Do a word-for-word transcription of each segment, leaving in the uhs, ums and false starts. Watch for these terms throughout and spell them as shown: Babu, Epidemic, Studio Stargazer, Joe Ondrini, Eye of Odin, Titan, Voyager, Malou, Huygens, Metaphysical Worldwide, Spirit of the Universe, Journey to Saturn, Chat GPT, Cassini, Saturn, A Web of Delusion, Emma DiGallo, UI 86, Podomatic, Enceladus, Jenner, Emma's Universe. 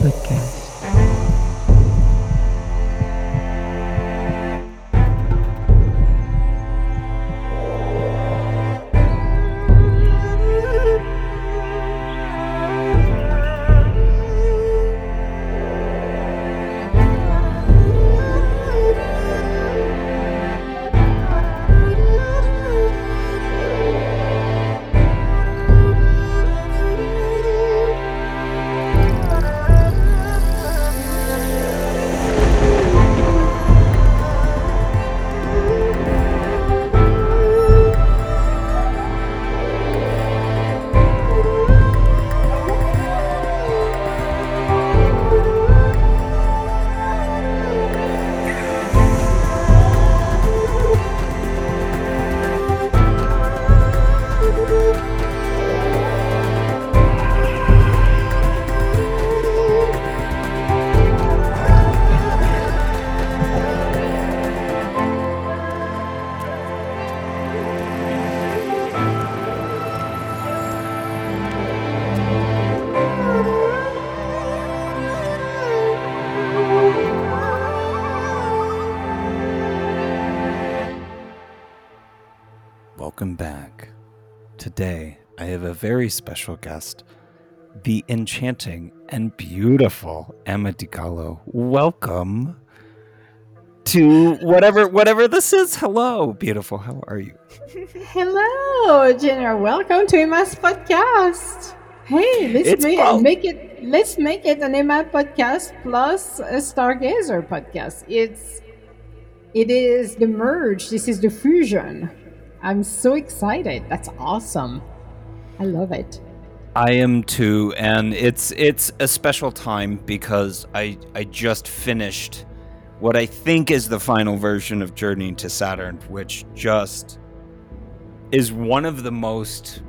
Podcast. Welcome back. Today, I have a very special guest, the enchanting and beautiful Emma DiGallo. Welcome to whatever whatever this is. Hello, beautiful. How are you? Hello, Jenner. Welcome to Emma's podcast. Hey, let's make, all- make it. Let's make it an Emma podcast plus a Stargazer podcast. It's it is the merge. This is the fusion. I'm so excited. That's awesome. I love it. I am too, and it's it's a special time because I I just finished what I think is the final version of Journey to Saturn, which just is one of the most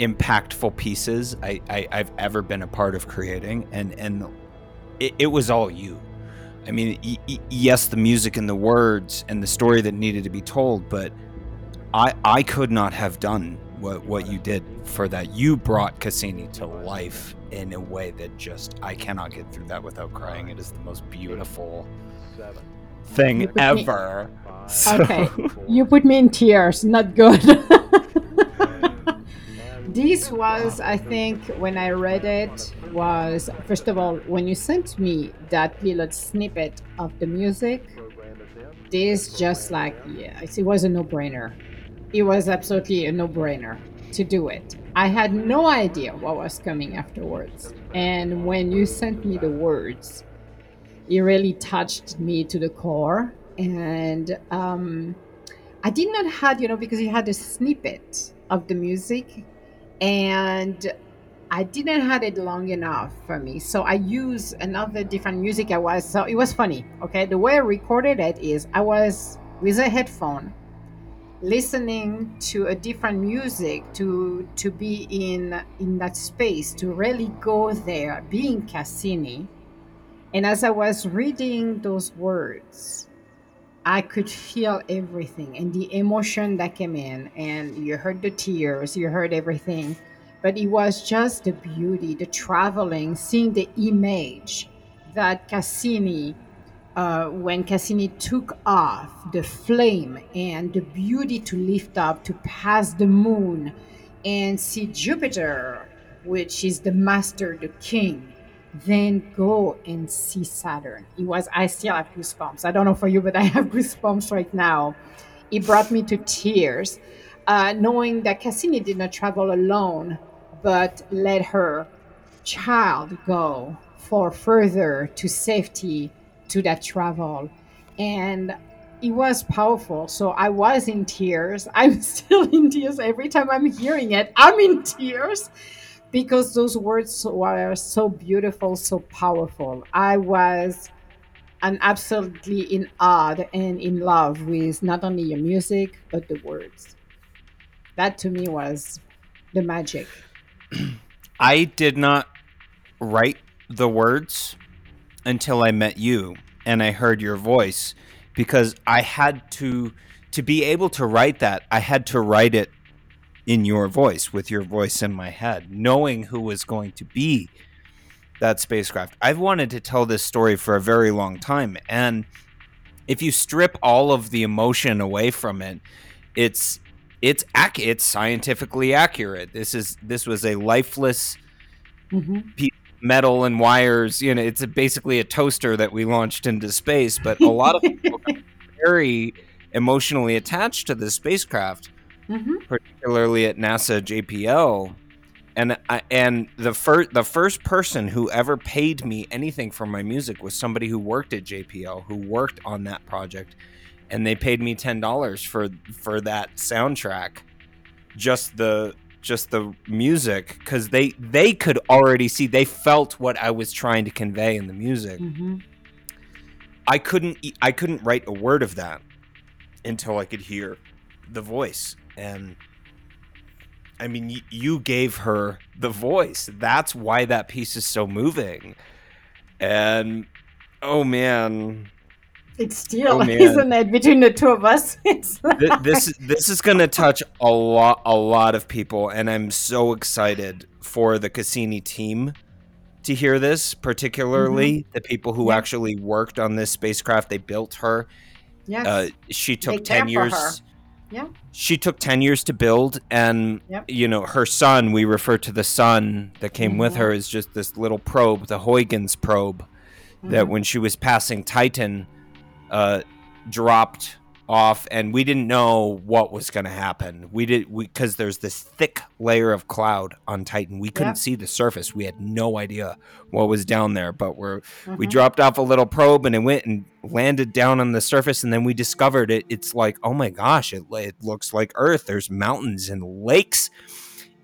impactful pieces I, I, I've ever been a part of creating, and, and it, it was all you. I mean, y- y- yes, the music and the words and the story that needed to be told, but I, I could not have done what, what you did for that. You brought Cassini to life in a way that just, I cannot get through that without crying. It is the most beautiful thing ever. Me, so. Okay, you put me in tears, not good. This was, I think, when I read it, was, first of all, when you sent me that little snippet of the music, this just like, yeah, it was a no-brainer. It was absolutely a no-brainer to do it. I had no idea what was coming afterwards. And when you sent me the words, it really touched me to the core. And um, I did not have, you know, because you had a snippet of the music and I didn't have it long enough for me. So I used another different music. I was, so it was funny. Okay. The way I recorded it is I was with a headphone, listening to a different music to to be in in that space, to really go there, being Cassini. And as I was reading those words, I could feel everything and the emotion that came in, and you heard the tears, you heard everything, but it was just the beauty, the traveling, seeing the image that Cassini Uh, when Cassini took off, the flame and the beauty to lift up, to pass the moon and see Jupiter, which is the master, the king, then go and see Saturn. It was, I still have goosebumps. I don't know for you, but I have goosebumps right now. It brought me to tears, uh, knowing that Cassini did not travel alone, but let her child go for further to safety to that travel. And it was powerful. So I was in tears. I'm still in tears. Every time I'm hearing it, I'm in tears because those words were so beautiful, so powerful. I was an absolutely in awe and in love with not only your music, but the words. That to me was the magic. I did not write the words until I met you and I heard your voice, because I had to, to be able to write that, I had to write it in your voice, with your voice in my head, knowing who was going to be that spacecraft. I've wanted to tell this story for a very long time, and if you strip all of the emotion away from it, it's it's ac- it's scientifically accurate. This is this was a lifeless mm-hmm. piece of metal and wires. You know, it's a, basically a toaster that we launched into space. But a lot of people are very emotionally attached to this spacecraft, mm-hmm. particularly at NASA J P L. And I, and the first the first person who ever paid me anything for my music was somebody who worked at J P L, who worked on that project, and they paid me ten dollars for for that soundtrack, just the just the music, because they they could already see, they felt what I was trying to convey in the music. Mm-hmm. I couldn't I couldn't write a word of that until I could hear the voice. And I mean, y- you gave her the voice. That's why that piece is so moving. And, oh, man. It's still, oh, man. Isn't it? Between the two of us. It's like... Th- this, this is going to touch a lot, a lot of people. And I'm so excited for the Cassini team to hear this, particularly mm-hmm. the people who yeah. actually worked on this spacecraft. They built her. Yes. Uh, she took they ten years. Yeah. She took ten years to build, and yep. you know, her son, we refer to the son that came mm-hmm. with her as just this little probe, the Huygens probe, mm-hmm. that when she was passing Titan, uh, dropped off, and we didn't know what was going to happen. We did we because there's this thick layer of cloud on Titan. We couldn't yep. see the surface. We had no idea what was down there, but we're mm-hmm. we dropped off a little probe, and it went and landed down on the surface, and then we discovered it. It's like, oh my gosh, it, it looks like Earth. There's mountains and lakes,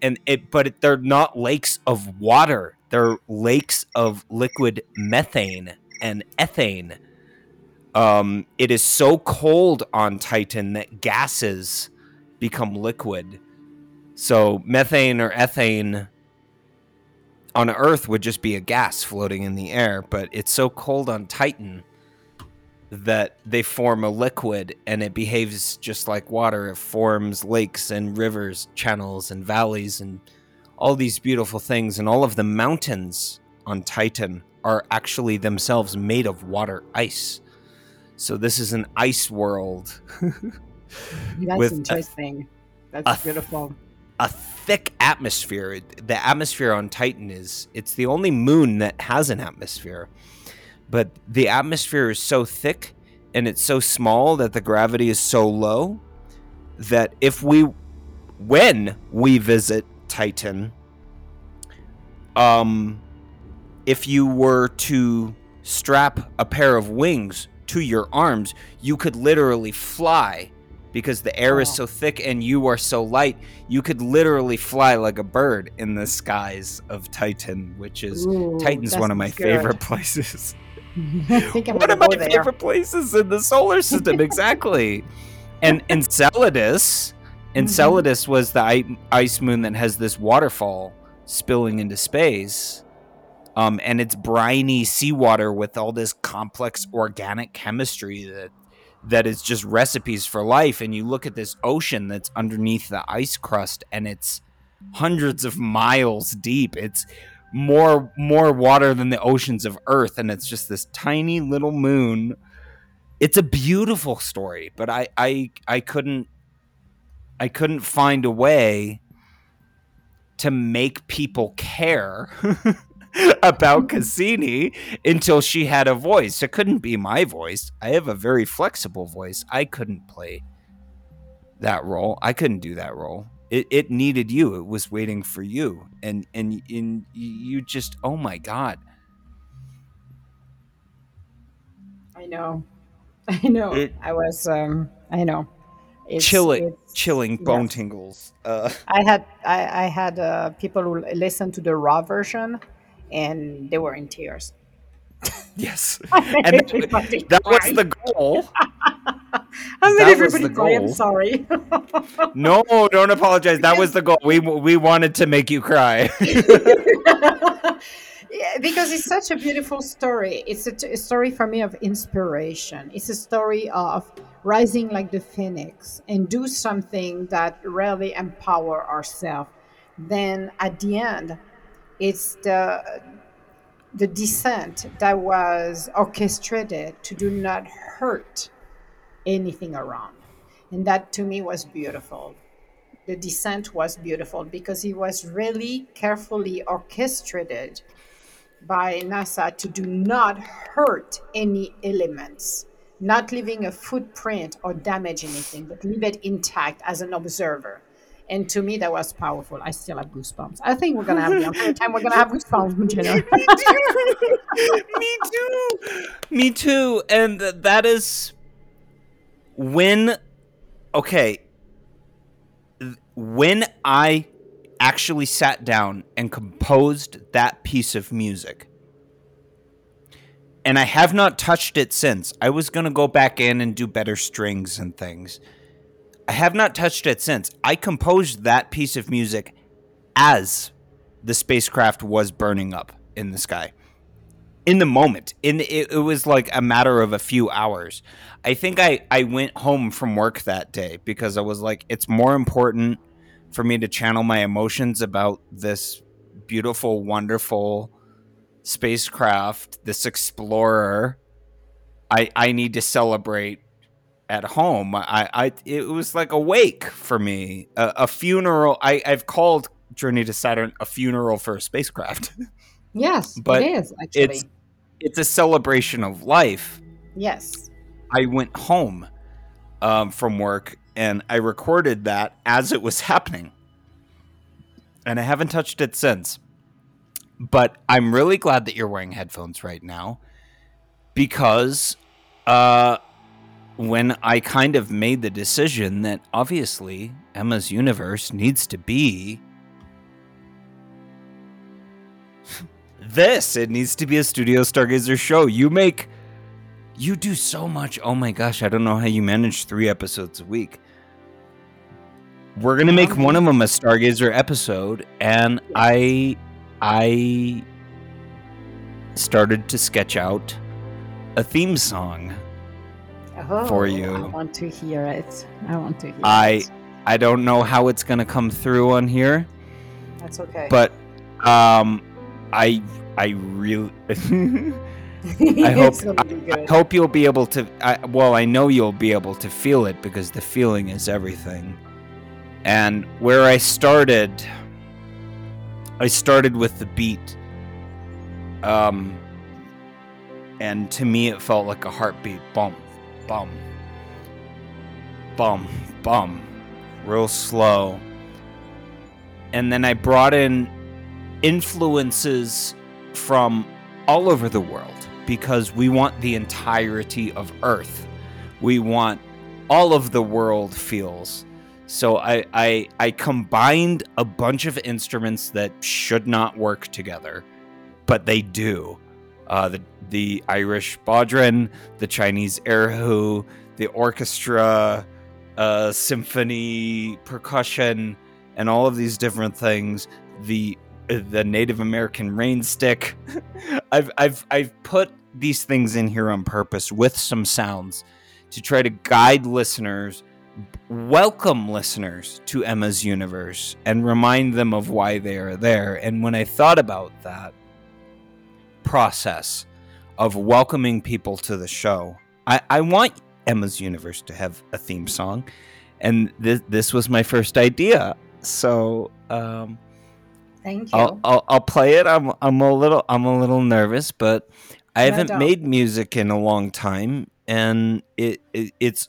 and it but it, they're not lakes of water. They're lakes of liquid methane and ethane. Um, it is so cold on Titan that gases become liquid. So methane or ethane on Earth would just be a gas floating in the air, but it's so cold on Titan that they form a liquid, and it behaves just like water. It forms lakes and rivers, channels and valleys and all these beautiful things. And all of the mountains on Titan are actually themselves made of water ice. So this is an ice world. That's interesting. A, That's a, beautiful. A thick atmosphere. The atmosphere on Titan is, it's the only moon that has an atmosphere. But the atmosphere is so thick and it's so small that the gravity is so low that if we, when we visit Titan, um, if you were to strap a pair of wings to your arms, you could literally fly, because the air wow. is so thick and you are so light. You could literally fly like a bird in the skies of Titan, which is Ooh, Titan's one of my good. favorite places. I think I'm one of my there. favorite places in the solar system, exactly. And Enceladus, Enceladus mm-hmm. was the ice moon that has this waterfall spilling into space. Um, and it's briny seawater with all this complex organic chemistry that that is just recipes for life. And you look at this ocean that's underneath the ice crust, and it's hundreds of miles deep. It's more more water than the oceans of Earth, and it's just this tiny little moon. It's a beautiful story, but I I, I couldn't I couldn't find a way to make people care about Cassini until she had a voice. It couldn't be my voice. I have a very flexible voice. I couldn't play that role. I couldn't do that role. It it needed you. It was waiting for you. And and in you just, oh my God. I know. I know. It, I was um I know. It's, chilling, it's, chilling bone yes. tingles. Uh. I had I, I had uh, people who listened to the raw version, and they were in tears. Yes. And that, that was the goal. I made everybody cry. I'm sorry. No, don't apologize. That was the goal. We we wanted to make you cry. Yeah, because it's such a beautiful story. It's a, a story for me of inspiration. It's a story of rising like the phoenix and do something that really empower ourselves. Then at the end, it's the the descent that was orchestrated to do not hurt anything around. And that to me was beautiful. The descent was beautiful because it was really carefully orchestrated by NASA to do not hurt any elements, not leaving a footprint or damage anything, but leave it intact as an observer. And to me, that was powerful. I still have goosebumps. I think we're going to have the entire time. We're going to have goosebumps, Jenner. Me too. Me too. Me too. And that is when, okay, when I actually sat down and composed that piece of music, and I have not touched it since. I was going to go back in and do better strings and things. I have not touched it since. I composed that piece of music as the spacecraft was burning up in the sky. In the moment. In it, it was like a matter of a few hours. I think I, I went home from work that day because I was like, it's more important for me to channel my emotions about this beautiful, wonderful spacecraft, this explorer. I I need to celebrate at home. I, I it was like a wake for me, a, a funeral. I, I've called Journey to Saturn a funeral for a spacecraft. Yes, but it is actually. It's, it's a celebration of life. Yes. I went home um, from work and I recorded that as it was happening. And I haven't touched it since. But I'm really glad that you're wearing headphones right now because uh, when I kind of made the decision that obviously Emma's Universe needs to be this. It needs to be a Studio Stargazer show. You make... You do so much. Oh my gosh, I don't know how you manage three episodes a week. We're going to make one of them a Stargazer episode, and I... I started to sketch out a theme song oh, for you. I want to hear it. I want to hear I, it. I don't know how it's going to come through on here. That's okay. But um, I I really... I hope I, I hope you'll be able to... I, well, I know you'll be able to feel it because the feeling is everything. And where I started... I started with the beat, um, and to me it felt like a heartbeat. Bum, bum, bum, bum, real slow. And then I brought in influences from all over the world because we want the entirety of Earth. We want all of the world feels. So I, I I combined a bunch of instruments that should not work together, but they do. Uh, the the Irish Bodhran, the Chinese Erhu, the orchestra, uh, symphony, percussion, and all of these different things. The the Native American rain stick. I've I've I've put these things in here on purpose with some sounds to try to guide listeners. Welcome listeners to Emma's Universe and remind them of why they are there. And when I thought about that process of welcoming people to the show, I, I want Emma's Universe to have a theme song. And this, this was my first idea. So um, thank you. I'll, I'll, I'll play it. I'm, I'm a little I'm a little nervous, but I no, haven't I made music in a long time. And it, it it's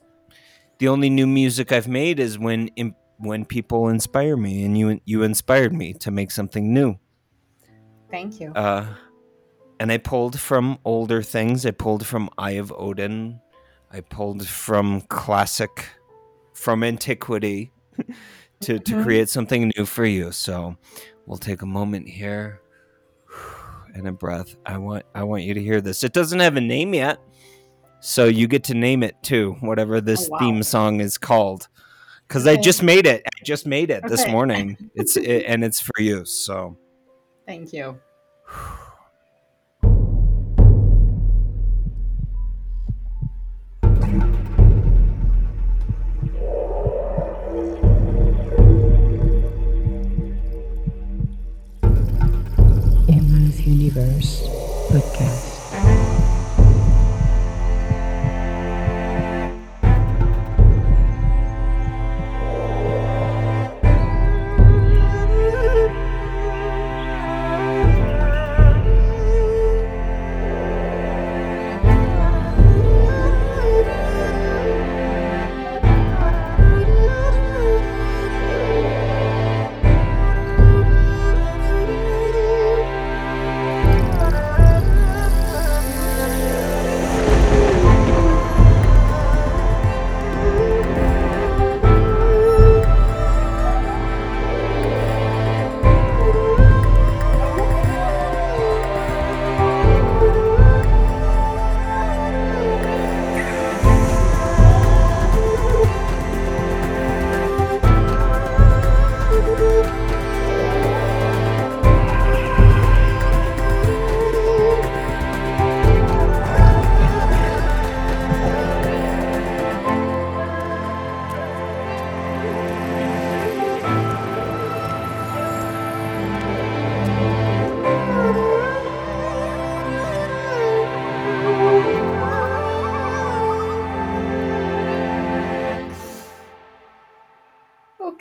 the only new music I've made is when when people inspire me, and you you inspired me to make something new. Thank you. Uh, and I pulled from older things. I pulled from Eye of Odin. I pulled from classic, from antiquity, to, mm-hmm. to create something new for you. So we'll take a moment here and a breath. I want I want you to hear this. It doesn't have a name yet. So you get to name it, too, whatever this oh, wow. theme song is called. Because okay. I just made it. I just made it okay. this morning. It's it, and it's for you. So, thank you. Emma's Universe.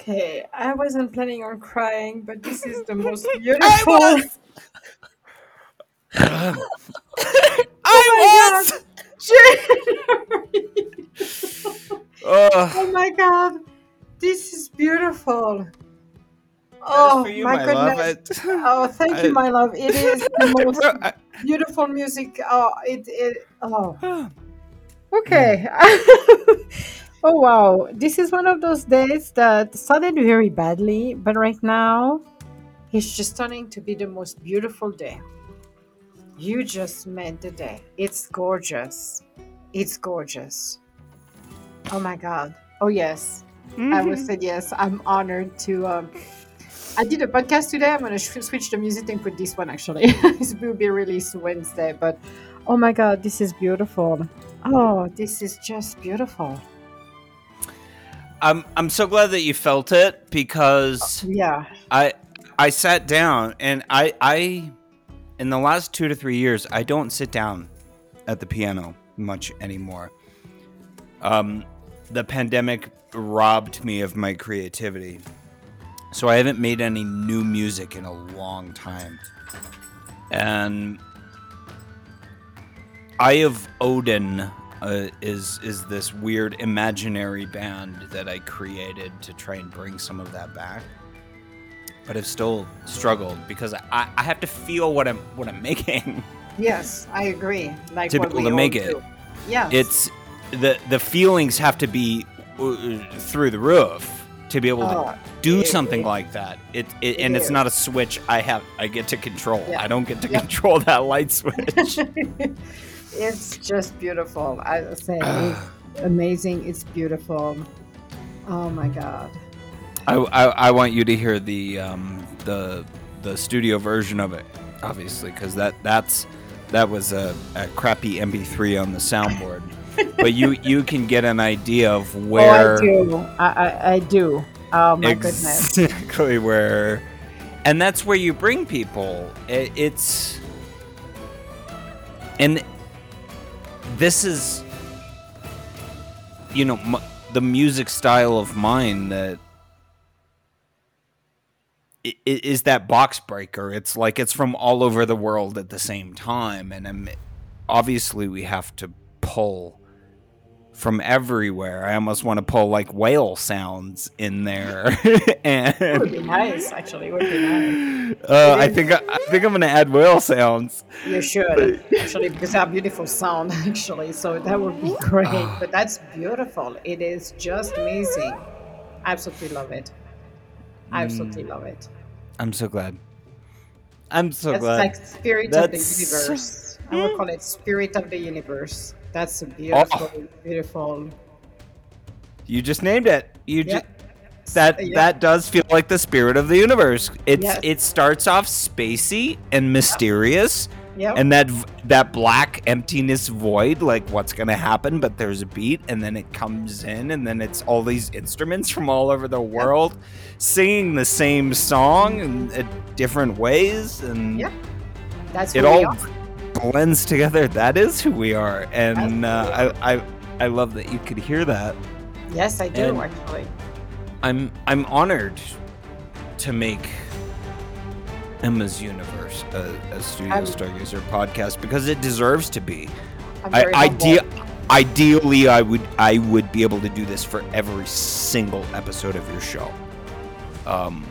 Okay, I wasn't planning on crying, but this is the most beautiful. I was. I oh, was. uh, oh my god, this is beautiful. Oh you, my, my goodness! Oh, thank I, you, my love. It is the most bro, I, beautiful music. Oh, it. it oh. Okay. Oh wow! This is one of those days that started very badly, but right now, it's just turning to be the most beautiful day. You just made the day. It's gorgeous. It's gorgeous. Oh my god! Oh yes, mm-hmm. I would say yes. I'm honored to. Um, I did a podcast today. I'm going to sh- switch the music and put this one actually. It will be released Wednesday. But oh my god, this is beautiful. Oh, this is just beautiful. I'm I'm so glad that you felt it because yeah. I I sat down and I I in the last two to three years I don't sit down at the piano much anymore. Um, the pandemic robbed me of my creativity, so I haven't made any new music in a long time. And Eye of Odin. Uh, is is this weird imaginary band that I created to try and bring some of that back, but I've still struggled because I, I have to feel what I'm what I'm making. Yes, I agree. Like to be able to make it, yeah, it's the the feelings have to be through the roof to be able oh, to do it, something it, like that. It, it, it and is. It's not a switch I have I get to control. Yeah. I don't get to yeah. control that light switch. It's just beautiful. I say it's amazing. It's beautiful. Oh my god. I, I, I want you to hear the um the the studio version of it, obviously, because that that's that was a, a crappy M P three on the soundboard. But you you can get an idea of where. Oh, I do. I, I, I do. Oh my exactly goodness. Exactly where, and that's where you bring people. It, it's and. This is, you know, m- the music style of mine that i- i- is that box breaker. It's like it's from all over the world at the same time. And I'm, obviously we have to pull from everywhere. I almost want to pull like whale sounds in there. And it would be nice, actually. It would be nice. Uh, I think I, I think I'm going to add whale sounds. You should actually, because they're beautiful sound actually. So that would be great. Oh. But that's beautiful. It is just amazing. I absolutely love it. I absolutely mm. love it. I'm so glad. I'm so that's glad. Like spirit that's... of the universe. I would call it Spirit of the Universe. That's a beautiful, oh. beautiful. You just named it. You yep. just that yep. that does feel like the Spirit of the Universe. It's yes. it starts off spacey and mysterious, yep. and that that black emptiness void, like what's gonna happen? But there's a beat, and then it comes in, and then it's all these instruments from all over the world, yep. singing the same song in uh, different ways, and yep. that's it all. Blends together. That is who we are, and uh, I, I, I love that you could hear that. Yes, I do. And actually, I'm I'm honored to make Emma's Universe a, a Studio I'm, Stargazer podcast because it deserves to be. I, idea, ideally, I would I would be able to do this for every single episode of your show. Um,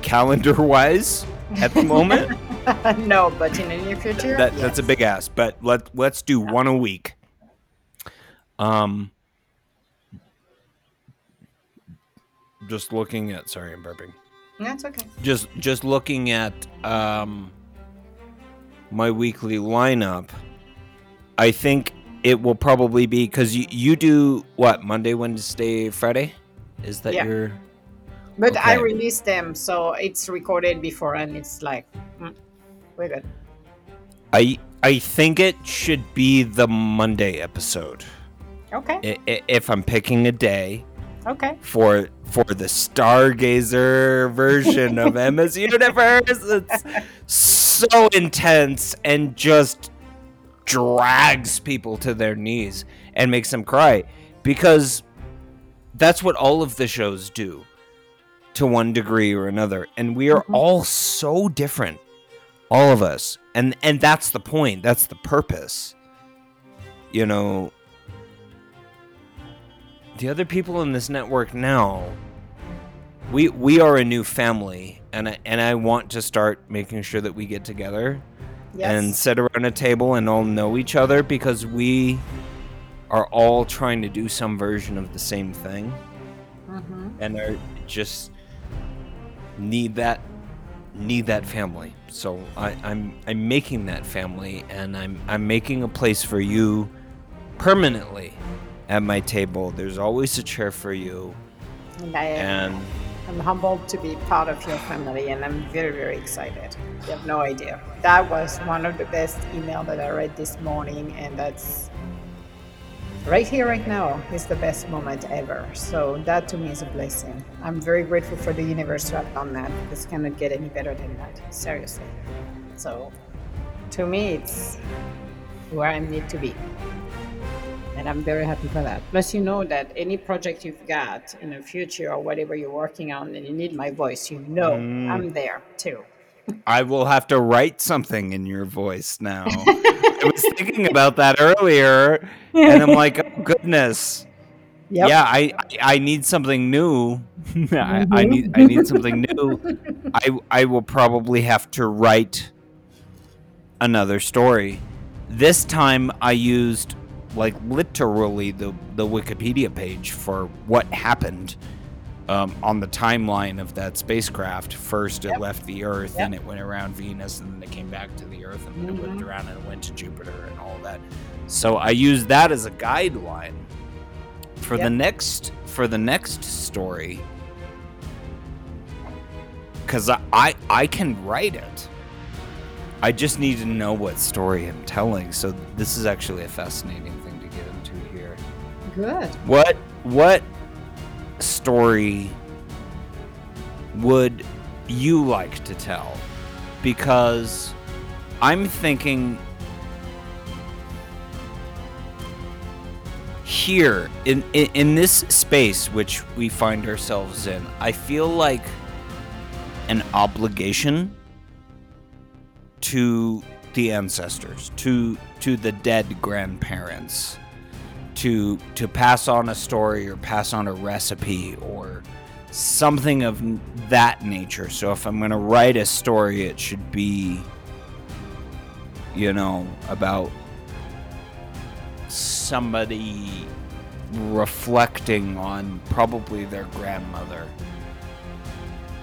calendar-wise, at the moment. No, but in the near future, that, yes. that's a big ass. But let let's do one a week. Um, just looking at. Sorry, I'm burping. That's okay. Just just looking at um my weekly lineup. I think it will probably be because you you do what Monday, Wednesday, Friday. Is that yeah. your? But okay. I release them, so it's recorded before, and it's like. Mm. We're good. I I think it should be the Monday episode. Okay. I, I, if I'm picking a day. Okay. For for the Stargazer version of Emma's Universe, it's so intense and just drags people to their knees and makes them cry because that's what all of the shows do. to one degree or another. And we are mm-hmm. all so different, all of us. And and that's the point. That's the purpose. You know, the other people in this network now, we we are a new family. And I, and I want to start making sure that we get together yes. and sit around a table and all know each other, because we are all trying to do some version of the same thing. Mm-hmm. And are just need that need that family. So I, I'm I'm making that family, and I'm I'm making a place for you permanently at my table. There's always a chair for you. And I, and I'm humbled to be part of your family, and I'm very, very excited. You have no idea. That was one of the best email that I read this morning, and that's right here, right now is the best moment ever. So that to me is a blessing. I'm very grateful for the universe to have done that. This cannot get any better than that, seriously. So to me, it's where I need to be. And I'm very happy for that. Plus, you know that any project you've got in the future or whatever you're working on and you need my voice, you know mm. I'm there too. I will have to write something in your voice now. I was thinking about that earlier, and I'm like, oh, goodness. Yep. Yeah, I, I, I need something new. Mm-hmm. I, I need I need something new. I I will probably have to write another story. This time I used, like, literally the, the Wikipedia page for what happened Um, on the timeline of that spacecraft. First, yep. it left the Earth, yep. and it went around Venus, and then it came back to the Earth, and then mm-hmm. it went around and it went to Jupiter and all that. So I used that as a guideline for yep. the next for the next story, because I, I I can write it. I just need to know what story I'm telling. So this is actually a fascinating thing to get into here. Good. What what. story would you like to tell? Because I'm thinking here in, in in this space which we find ourselves in, I feel like an obligation to the ancestors, to to the dead grandparents, to to pass on a story or pass on a recipe or something of that nature. So if I'm going to write a story, it should be, you know, about somebody reflecting on probably their grandmother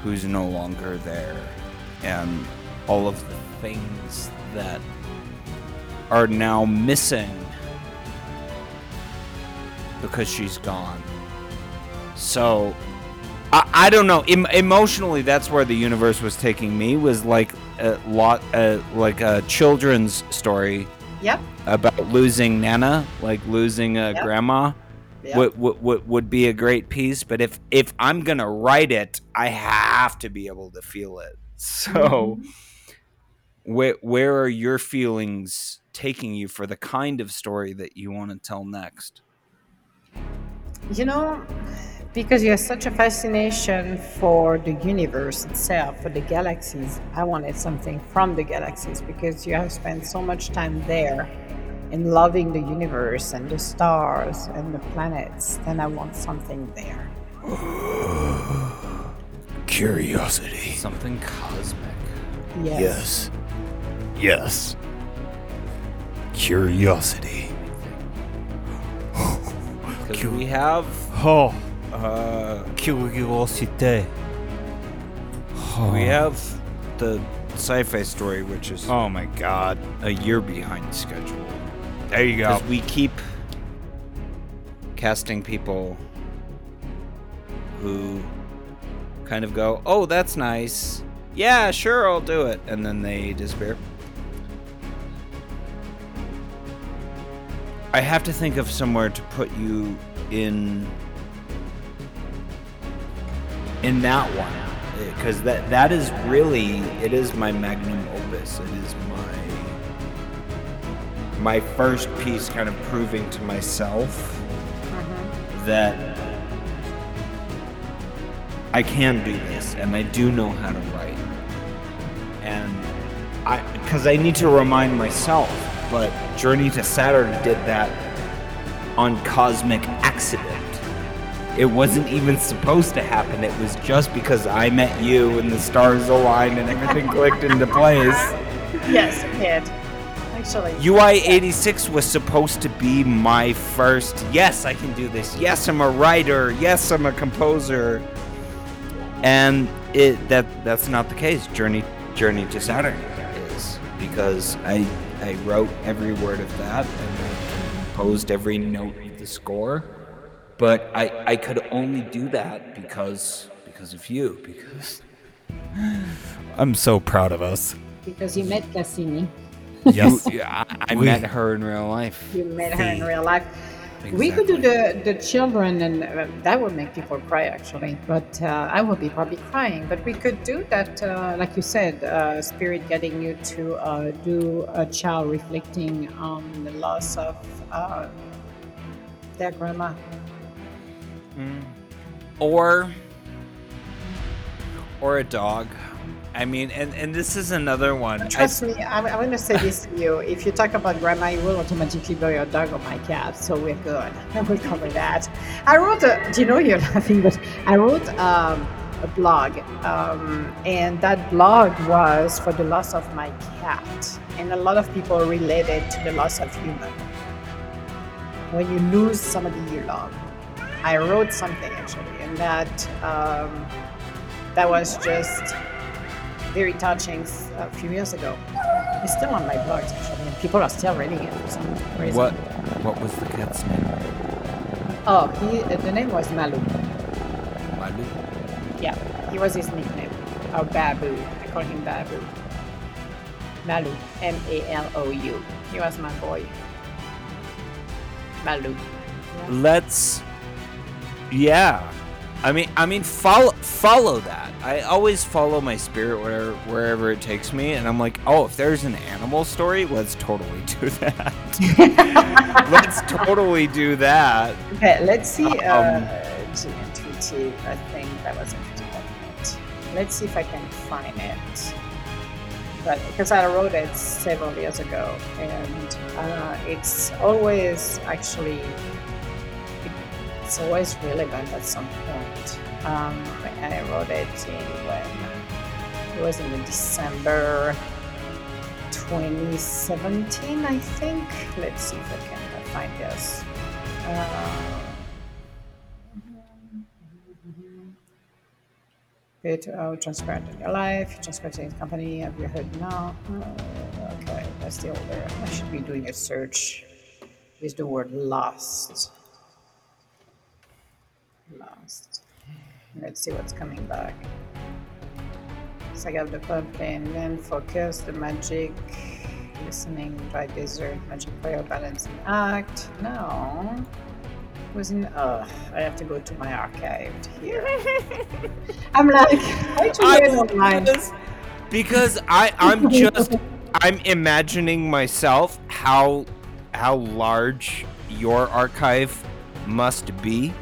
who's no longer there, and all of the things that are now missing because she's gone. So I, I don't know. Em- emotionally, that's where the universe was taking me, was like a lot, uh, like a children's story. Yep. About losing Nana, like losing a yep. grandma, yep. Would, would, would, would be a great piece. But if if I'm gonna write it, I have to be able to feel it. So mm-hmm. where where are your feelings taking you for the kind of story that you want to tell next? You know, because you have such a fascination for the universe itself, for the galaxies, I wanted something from the galaxies, because you have spent so much time there in loving the universe and the stars and the planets, then I want something there. Curiosity. Something cosmic. Yes. Yes. Yes. Curiosity. Because we have oh, uh, curiosity. Oh. We have the sci-fi story, which is oh my god, a year behind schedule. There you go. Because we keep casting people who kind of go, "Oh, that's nice. Yeah, sure, I'll do it," and then they disappear. I have to think of somewhere to put you in in that one, because that that is really it is my magnum opus. It is my my first piece, kind of proving to myself mm-hmm. that I can do this, and I do know how to write. And I, because I need to remind myself, but Journey to Saturn did that on cosmic accident. It wasn't even supposed to happen. It was just because I met you and the stars aligned and everything clicked into place. Yes, it did. Actually, U I eighty-six was supposed to be my first, yes, I can do this. Yes, I'm a writer. Yes, I'm a composer. And it that that's not the case. Journey Journey to Saturn is, because I I wrote every word of that and I composed every note of the score. But I, I could only do that because because of you, because I'm so proud of us. Because you met Cassini. Yes, I, I we, met her in real life. You met her in real life. Exactly. We could do the, the children, and uh, that would make people cry, actually. But uh, I would be probably crying. But we could do that, uh, like you said, uh, Spirit getting you to uh, do a child reflecting on the loss of uh, their grandma. Mm. Or, or a dog. I mean, and, and this is another one. Trust I, me, I'm, I'm going to say this to you. If you talk about grandma, you will automatically blow your dog or my cat. So we're good. I will cover that. I wrote a, do you know you're laughing, but I wrote um, a blog. Um, and that blog was for the loss of my cat. And a lot of people related to the loss of human. When you lose somebody you love. I wrote something, actually. And that, um, that was just... very touching a few years ago. It's still on my blog, actually, and people are still reading it for some reason. What, what was the cat's name? Oh, he, uh, the name was Malou. Malou? Yeah, he was his nickname. Or Babu. I call him Babu. Malou. M A L O U. He was my boy. Malou. Yeah. Let's... Yeah. I mean, I mean, follow follow that. I always follow my spirit wherever, wherever it takes me, and I'm like, oh, if there's an animal story, let's totally do that. let's totally do that. Okay, let's see. Um, uh, G N T T, I think that was interesting. Let's see if I can find it. But because I wrote it several years ago, and uh, it's always actually. It's always relevant at some point. Um, I wrote it in when it was in December twenty seventeen, I think. Let's see if I can find this. Uh, bit of transparent in your life, transparent in company. Have you heard now? Uh, okay, that's the older. I should be doing a search with the word lost. Lost. Let's see what's coming back. Saga of the Pumpkin, then focus, the magic, listening, dry desert, magic prayer, balancing act. No. Wasn't uh I have to go to my archive here. I'm like, I don't mind. Because I, I'm just I'm imagining myself how how large your archive must be.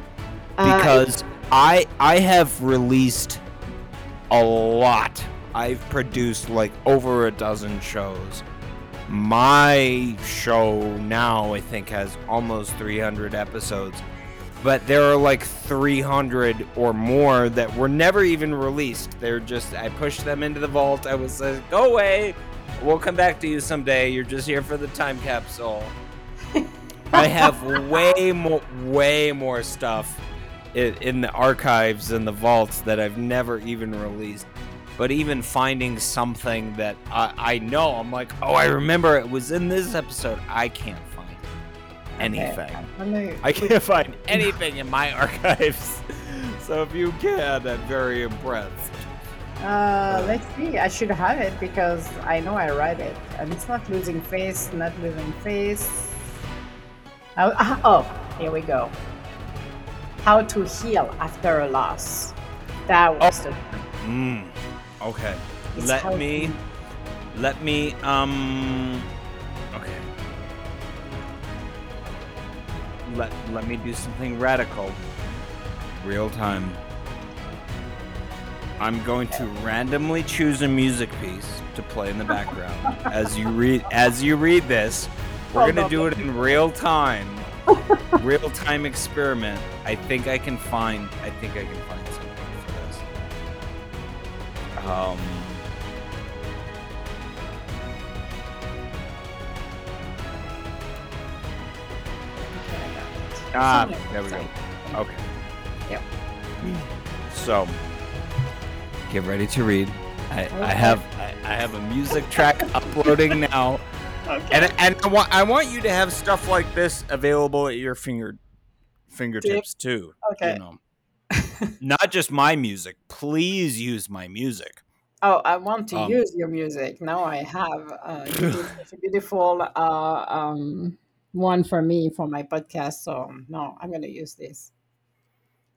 Because uh, I I have released a lot. I've produced like over a dozen shows. My show now I think has almost three hundred episodes, but there are like three hundred or more that were never even released. They're just, I pushed them into the vault. I was like, go away. We'll come back to you someday. You're just here for the time capsule. I have way more, way more stuff in the archives and the vaults that I've never even released. But even finding something that I, I know, I'm like, oh, I remember it was in this episode. I can't find anything. Okay. I can't find anything in my archives. So if you can, I'm very impressed. Uh, let's see. I should have it because I know I read it. And it's not losing face, not losing face. Oh, oh here we go. How to heal after a loss. That was oh. the mm. Okay. It's let me to... let me um okay. Let let me do something radical. Real time. I'm going to randomly choose a music piece to play in the background as you read as you read this. We're gonna do it in real time. Real time experiment. I think I can find I think I can find something for this. Um Ah, there we go. Okay. Yep. So, get ready to read. I, okay. I have I, I have a music track uploading now, okay. and and I want I want you to have stuff like this available at your finger fingertips Deep. too. Okay. You know. Not just my music. Please use my music. Oh, I want to um, use your music. Now I have uh, it's a beautiful. Uh, um, one for me for my podcast, so no, I'm gonna use this.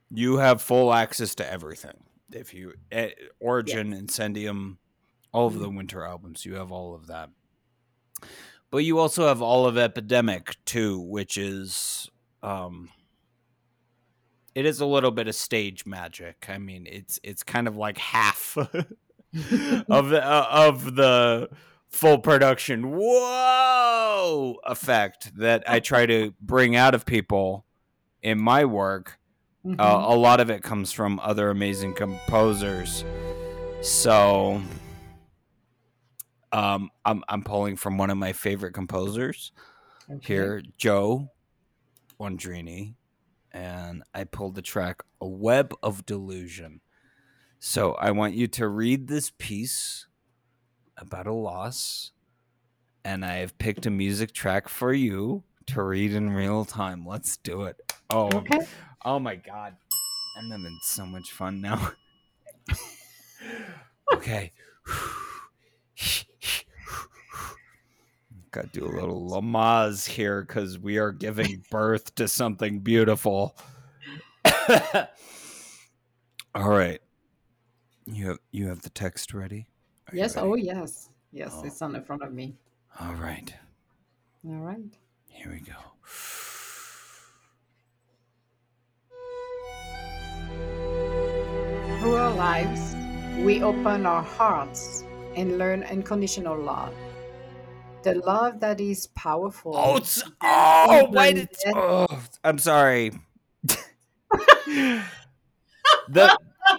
You have full access to everything. If you uh, Origin, yes. Incendium, all of the Winter albums, you have all of that, but you also have all of Epidemic too, which is um it is a little bit of stage magic. I mean, it's it's kind of like half of the uh, of the full production whoa effect that I try to bring out of people in my work. Mm-hmm. Uh, a lot of it comes from other amazing composers. So um, I'm, I'm pulling from one of my favorite composers okay. here, Joe Ondrini, and I pulled the track A Web of Delusion. So I want you to read this piece about a loss, and I have picked a music track for you to read in real time. Let's do it. Oh, okay. Oh my God. I'm having so much fun now. Okay. Gotta do a little Lamaze here because we are giving birth to something beautiful. All right. You have, you have the text ready? Are yes, oh yes. Yes, oh. It's on the front of me. All right. All right. Here we go. Through our lives, we open our hearts and learn unconditional love. The love that is powerful. Oh, it's, oh why did oh, I'm sorry. the, the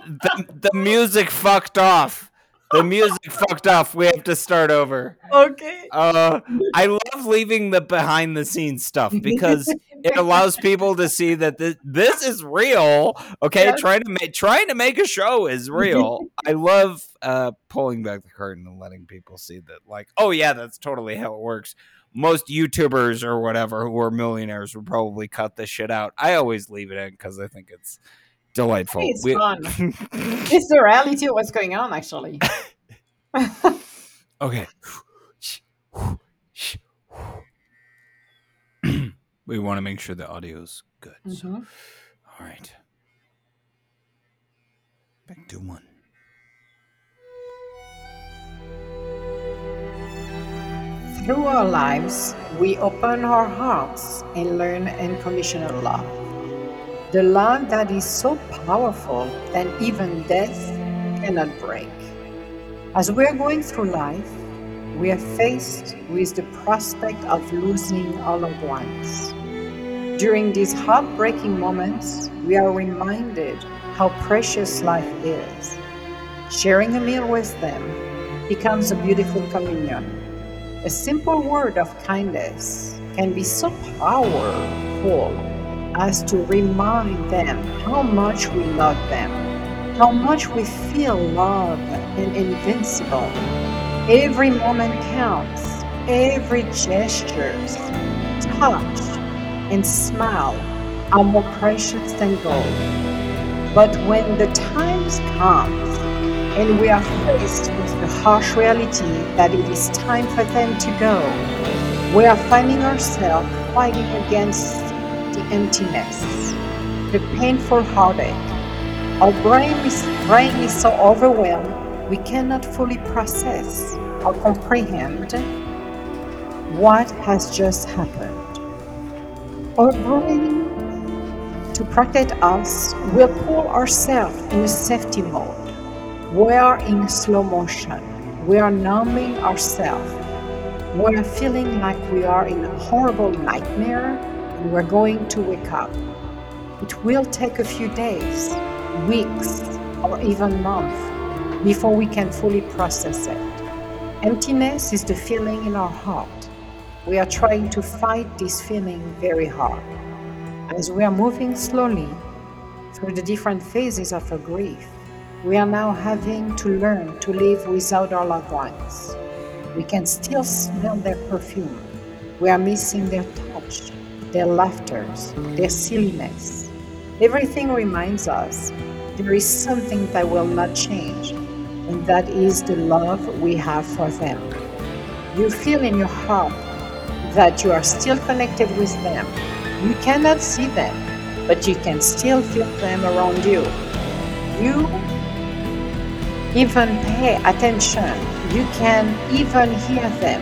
the music fucked off. The music fucked off. We have to start over. Okay. Uh, I love leaving the behind the scenes stuff because it allows people to see that this, this is real. Okay. Yes. Trying to make, trying to make a show is real. I love uh, pulling back the curtain and letting people see that, like, oh yeah, that's totally how it works. Most YouTubers or whatever who are millionaires would probably cut this shit out. I always leave it in because I think it's delightful. It's we- fun. It's the reality of what's going on, actually. Okay. We want to make sure the audio is good. Mm-hmm. So. All right. Back to one. Through our lives, we open our hearts and learn unconditional love. The love that is so powerful that even death cannot break. As we are going through life, we are faced with the prospect of losing our loved ones. During these heartbreaking moments, we are reminded how precious life is. Sharing a meal with them becomes a beautiful communion. A simple word of kindness can be so powerful as to remind them how much we love them, how much we feel loved and invincible. Every moment counts, every gesture, touch, and smile are more precious than gold. But when the times comes and we are faced with the harsh reality that it is time for them to go, we are finding ourselves fighting against the emptiness, the painful heartache. Our brain is, brain is so overwhelmed we cannot fully process or comprehend what has just happened. Our brain, to protect us, will pull ourselves in a safety mode. We are in slow motion. We are numbing ourselves. We are feeling like we are in a horrible nightmare and we're going to wake up. It will take a few days, weeks, or even months before we can fully process it. Emptiness is the feeling in our heart. We are trying to fight this feeling very hard. As we are moving slowly through the different phases of our grief, we are now having to learn to live without our loved ones. We can still smell their perfume. We are missing their touch, their laughter, their silliness. Everything reminds us there is something that will not change, and that is the love we have for them. You feel in your heart that you are still connected with them. You cannot see them, but you can still feel them around you. You even pay attention. You can even hear them.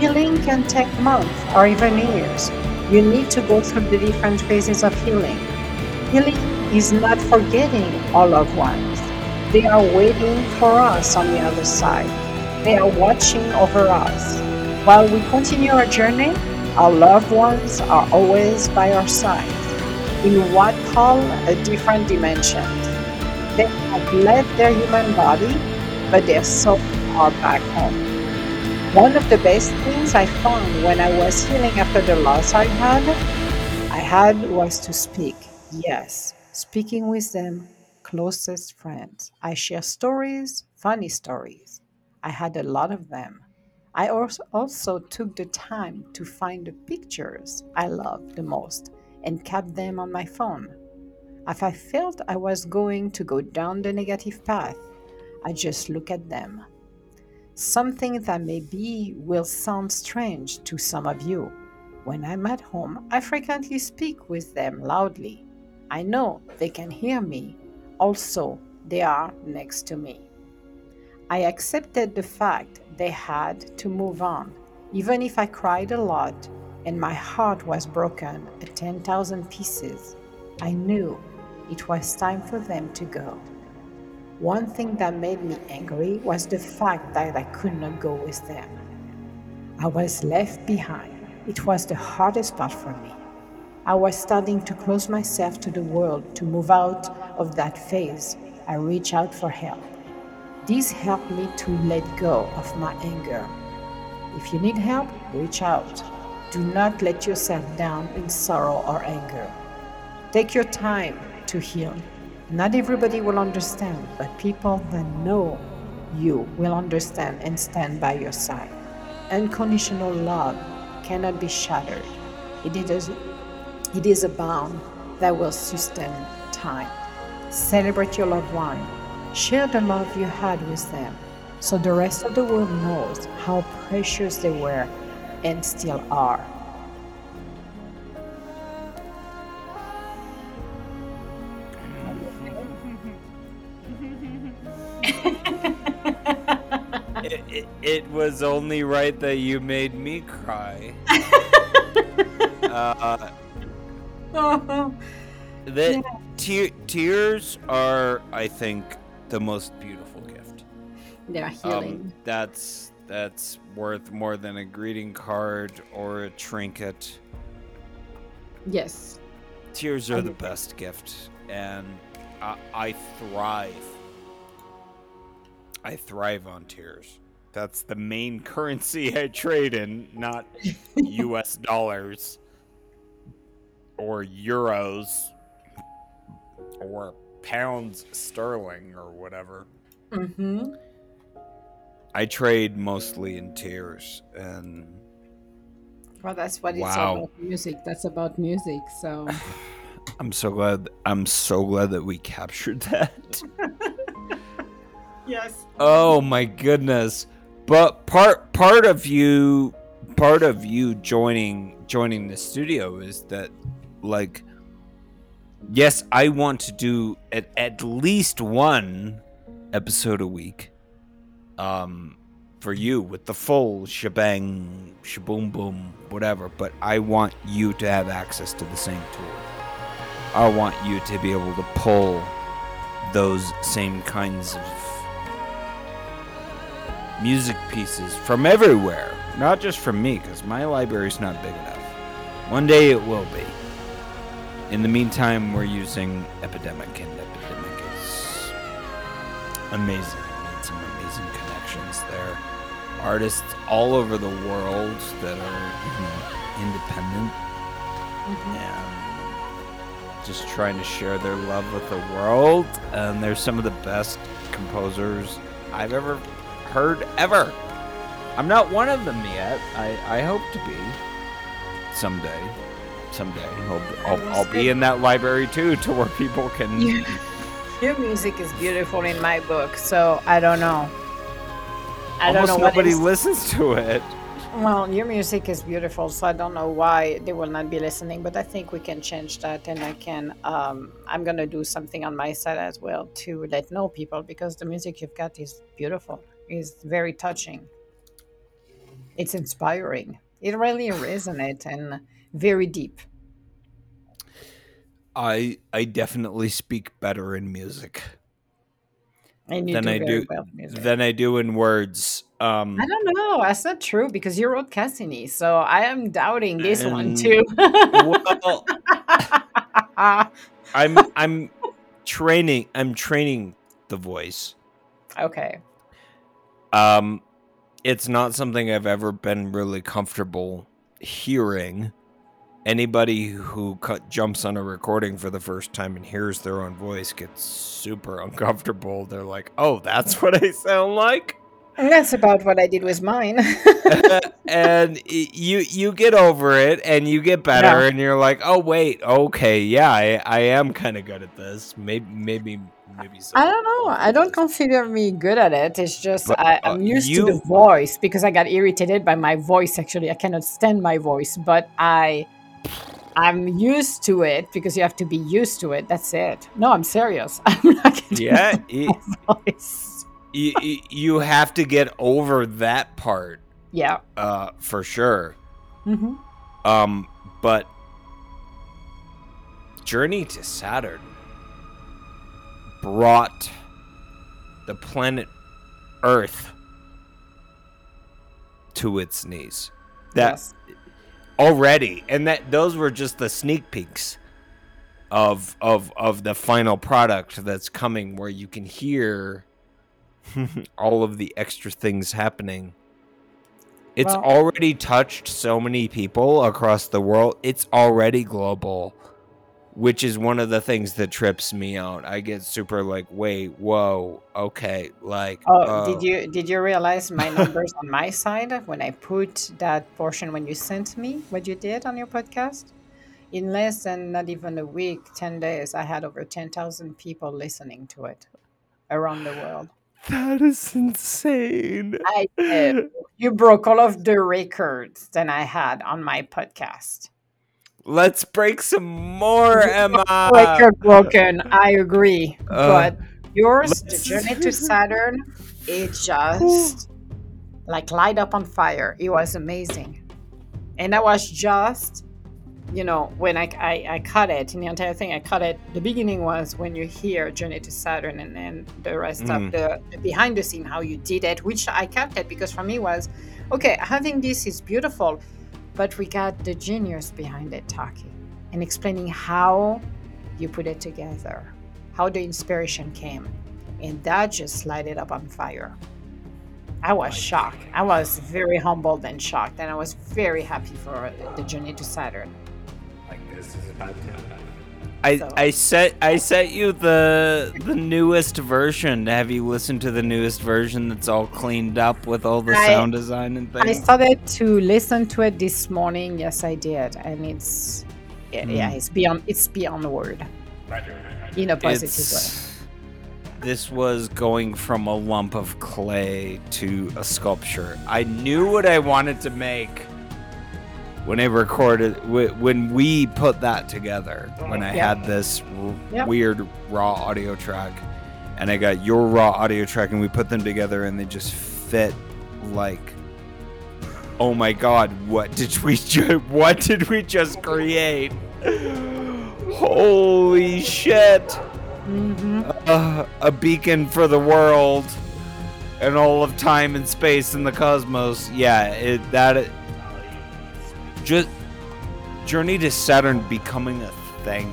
Healing can take months or even years. You need to go through the different phases of healing. Healing is not forgetting our loved ones. They are waiting for us on the other side. They are watching over us. While we continue our journey, our loved ones are always by our side, in what we call a different dimension. They have left their human body, but their souls are back home. One of the best things I found when I was healing after the loss I had, I had was to speak. Yes, speaking with them, closest friends. I share stories, funny stories. I had a lot of them. I also took the time to find the pictures I loved the most and kept them on my phone. If I felt I was going to go down the negative path, I just look at them. Something that maybe will sound strange to some of you. When I'm at home, I frequently speak with them loudly. I know they can hear me. Also, they are next to me. I accepted the fact they had to move on, even if I cried a lot and my heart was broken at ten thousand pieces. I knew it was time for them to go. One thing that made me angry was the fact that I could not go with them. I was left behind. It was the hardest part for me. I was starting to close myself to the world to move out of that phase. I reached out for help. This helped me to let go of my anger. If you need help, reach out. Do not let yourself down in sorrow or anger. Take your time to heal. Not everybody will understand, but people that know you will understand and stand by your side. Unconditional love cannot be shattered. It is, it is a bond that will sustain time. Celebrate your loved one. Share the love you had with them, so the rest of the world knows how precious they were and still are. It, it, it was only right that you made me cry. uh, oh, the yeah. te- tears are, I think, the most beautiful gift. They're healing. Um, that's that's worth more than a greeting card or a trinket. Yes. Tears are the best gift, and I, I thrive. I thrive on tears. That's the main currency I trade in, not U S dollars or euros or pounds sterling or whatever. Mm-hmm. I trade mostly in tears, and well, that's what wow. It's all about music. That's about music. So I'm so glad. I'm so glad that we captured that. Yes. Oh my goodness! But part part of you, part of you joining joining the studio is that, like, yes, I want to do at, at least one episode a week um, for you with the full shebang, shaboom boom, whatever. But I want you to have access to the same tool. I want you to be able to pull those same kinds of music pieces from everywhere, not just from me, because my library's not big enough. One day it will be. In the meantime, we're using Epidemic, and Epidemic is amazing. It made some amazing connections there. Artists all over the world that are, you know, independent, mm-hmm. and just trying to share their love with the world. And they're some of the best composers I've ever heard ever. I'm not one of them yet. I, I hope to be someday. Someday I'll, I'll, I'll be in that library too, to where people can. Your, your music is beautiful in my book, so I don't know. I Almost don't know nobody what listens to it. Well, your music is beautiful, so I don't know why they will not be listening, but I think we can change that, and I can, um, I'm going to do something on my side as well to let know people, because the music you've got is beautiful. It's very touching. It's inspiring. It really resonates and very deep. I I definitely speak better in music. And you than do I do well music. Than I do in words. Um, I don't know. That's not true, because you wrote Cassini, so I am doubting this one too. Well, I'm I'm training. I'm training the voice. Okay. Um, it's not something I've ever been really comfortable hearing. Anybody who cut, jumps on a recording for the first time and hears their own voice gets super uncomfortable. They're like, oh, that's what I sound like? And that's about what I did with mine. And you you get over it, and you get better, yeah. and you're like, oh, wait, okay, yeah, I, I am kind of good at this. Maybe, maybe, maybe. I don't know. I don't consider me good at it. It's just but, I, I'm used uh, you, to the voice, because I got irritated by my voice, actually. I cannot stand my voice, but I... I'm used to it, because you have to be used to it. That's it. No, I'm serious. I'm not gonna yeah, it, voice. you, you have to get over that part. Yeah, uh, for sure. Mm-hmm. Um, but Journey to Saturn brought the planet Earth to its knees. That's. Yes. Already, and that those were just the sneak peeks of of of the final product that's coming, where you can hear all of the extra things happening. It's well, already touched so many people across the world. It's already global, which is one of the things that trips me out. I get super like, wait, whoa, okay, like. Oh, oh. did you did you realize my numbers on my side when I put that portion when you sent me what you did on your podcast? In less than not even a week, ten days, I had over ten thousand people listening to it around the world. That is insane. I did. You broke all of the records that I had on my podcast. Let's break some more, Emma. Record broken. I agree. Uh, but yours, let's... the Journey to Saturn, it just like light up on fire. It was amazing. And that was just, you know, when I, I, I cut it, in the entire thing, I cut it. The beginning was when you hear Journey to Saturn, and then the rest mm. of the, the behind the scene, how you did it, which I kept it, because for me was, okay, having this is beautiful. But we got the genius behind it talking and explaining how you put it together, how the inspiration came. And that just lighted up on fire. I was shocked. I was very humbled and shocked. And I was very happy for the Journey to Saturn. Like this is about to happen. I, so. I sent I sent you the the newest version. Have you listened to the newest version that's all cleaned up with all the I, sound design and things? I started to listen to it this morning. Yes, I did, and it's yeah, mm. yeah it's beyond it's beyond word in a positive it's, way. This was going from a lump of clay to a sculpture. I knew what I wanted to make. When I recorded, when we put that together, when I yeah. had this r- yep. weird raw audio track, and I got your raw audio track, and we put them together, and they just fit like, oh my god, what did we ju- what did we just create? Holy shit! Mm-hmm. Uh, a beacon for the world. and all of time and space in the cosmos. Yeah, it, that it, just Journey to Saturn becoming a thing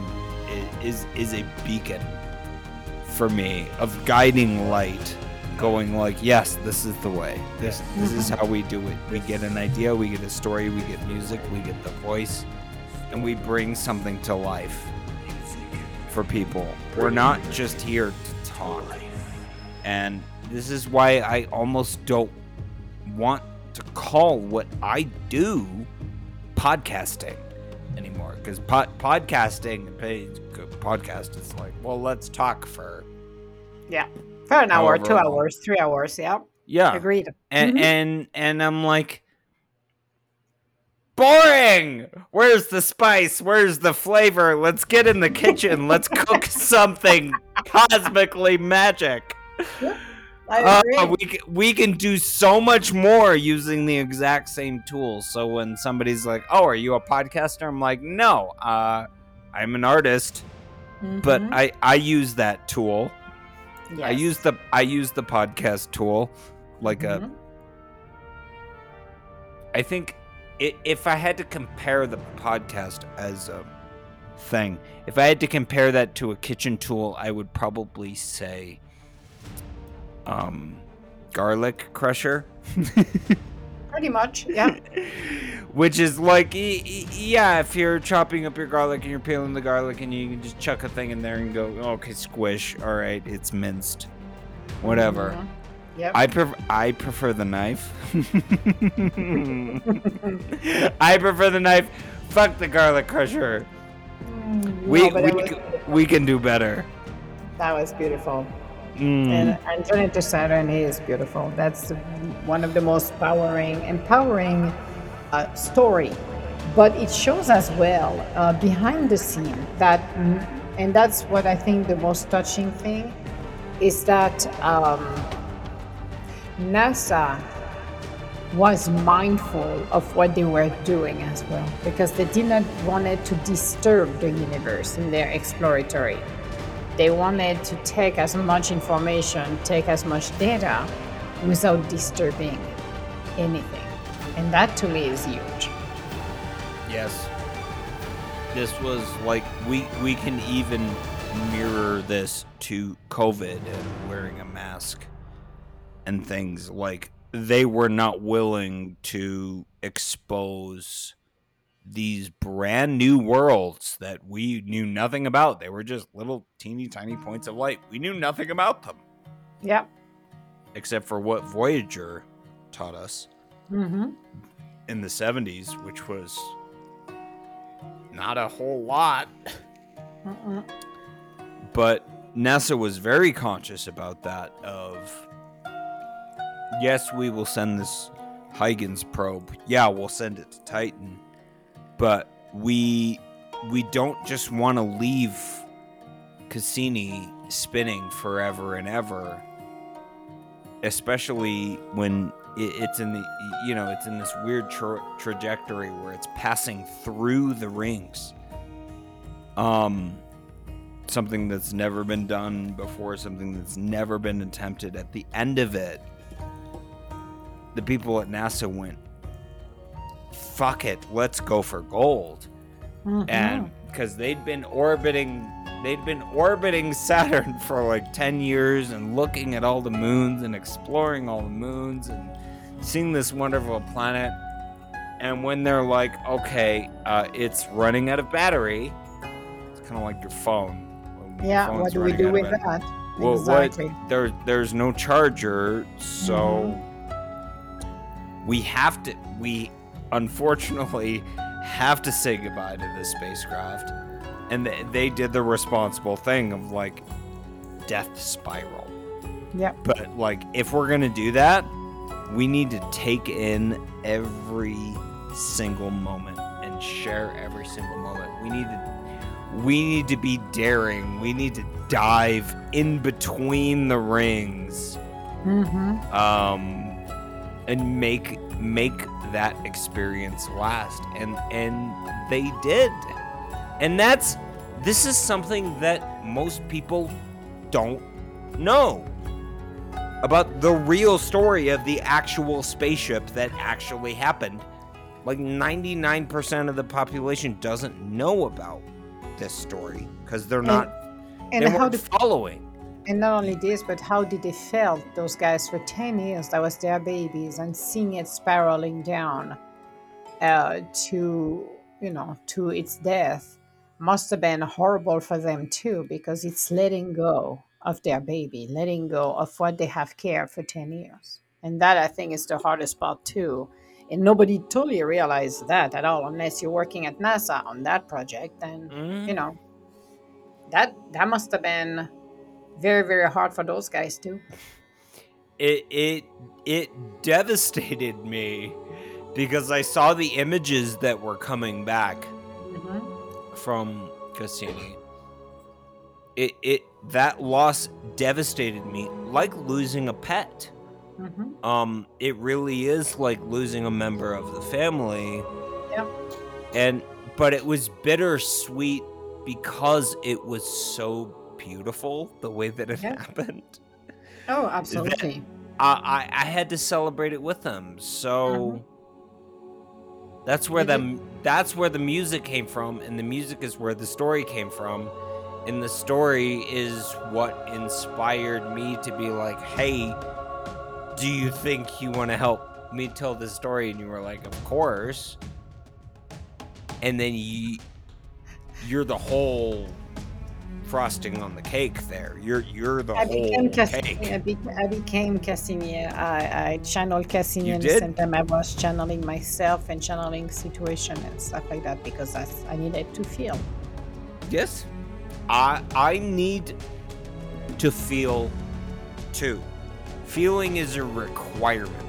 is is a beacon for me of guiding light, going like, yes, this is the way. This this is how we do it. We get an idea, we get a story, we get music, we get the voice, and we bring something to life for people. We're not just here to talk. And this is why I almost don't want to call what I do podcasting anymore, because pod- podcasting podcast is like, well, let's talk for yeah for an hour, two hours, three hours, yeah, yeah, agreed. And mm-hmm. and and I'm like, boring. Where's the spice? Where's the flavor? Let's get in the kitchen. Let's cook something cosmically magic. I agree. Uh, we can, we can do so much more using the exact same tools. So when somebody's like, "Oh, are you a podcaster?" I'm like, "No, uh, I'm an artist, mm-hmm. but I, I use that tool. Yes. I use the I use the podcast tool, like mm-hmm. a. I think it, if I had to compare the podcast as a thing, if I had to compare that to a kitchen tool, I would probably say. Um, garlic crusher. Pretty much, yeah. Which is like, e- e- yeah, if you're chopping up your garlic and you're peeling the garlic and you can just chuck a thing in there and go, okay, squish, all right, it's minced, whatever. Mm-hmm. Yep. I, pref- I prefer the knife. I prefer the knife. Fuck the garlic crusher. Mm, we no, we, was- can, we can do better. That was beautiful. Mm. And, and Journey to Saturn is beautiful. That's one of the most powering, empowering uh, story. But it shows as well uh, behind the scene that, and that's what I think the most touching thing is that um, NASA was mindful of what they were doing as well, because they did not want it to disturb the universe in their exploratory. They wanted to take as much information, take as much data without disturbing anything. And that to me is huge. Yes. This was like, we, we can even mirror this to COVID and wearing a mask and things like they were not willing to expose these brand new worlds that we knew nothing about. They were just little teeny tiny points of light. We knew nothing about them. Yeah. Except for what Voyager taught us mm-hmm. in the seventies, which was not a whole lot. Uh-uh. But NASA was very conscious about that of, yes, we will send this Huygens probe. Yeah, we'll send it to Titan. But we we don't just want to leave Cassini spinning forever and ever, especially when it, it's in the you know it's in this weird tra- trajectory where it's passing through the rings. Um, something that's never been done before, something that's never been attempted. At the end of it, the people at NASA went, fuck it, let's go for gold. Mm-hmm. And because they'd been orbiting they'd been orbiting Saturn for like ten years and looking at all the moons and exploring all the moons and seeing this wonderful planet. And when they're like, okay, uh, it's running out of battery, it's kind of like your phone. When yeah, your what do we do with that? Well, exactly. What, there, there's no charger, so mm-hmm. we have to... we. unfortunately have to say goodbye to this spacecraft. And th- they did the responsible thing of like death spiral. Yeah. But like, if we're going to do that, we need to take in every single moment and share every single moment. We need to, we need to be daring. We need to dive in between the rings. Mm-hmm. Um, and make, make, that experience last, and and they did. And that's this is something that most people don't know. about the real story of the actual spaceship that actually happened, like ninety-nine percent of the population doesn't know about this story because they're not and, and they weren't following. And not only this, but how did they felt, those guys, for ten years? That was their babies, and seeing it spiraling down uh, to, you know, to its death must have been horrible for them too, because it's letting go of their baby, letting go of what they have cared for ten years. And that, I think, is the hardest part too. And nobody totally realized that at all, unless you're working at NASA on that project. And, mm. you know, that that must have been very, very hard for those guys too. It it it devastated me because I saw the images that were coming back mm-hmm. from Cassini. It it that loss devastated me, like losing a pet. Mm-hmm. Um, it really is like losing a member of the family. Yeah. And but it was bittersweet because it was so beautiful the way that it yeah. happened. Oh, absolutely. I, I I had to celebrate it with them. So mm-hmm. that's where Did the you... that's where the music came from, and the music is where the story came from, and the story is what inspired me to be like, "Hey, do you think you want to help me tell this story?" And you were like, "Of course." And then you you're the whole frosting on the cake there. You're you're the I whole Cassini, cake. I, be, I became Cassini. I, I channeled Cassini at the same time I was channeling myself and channeling situation and stuff like that, because I, I needed to feel. Yes. I I need to feel too. Feeling is a requirement.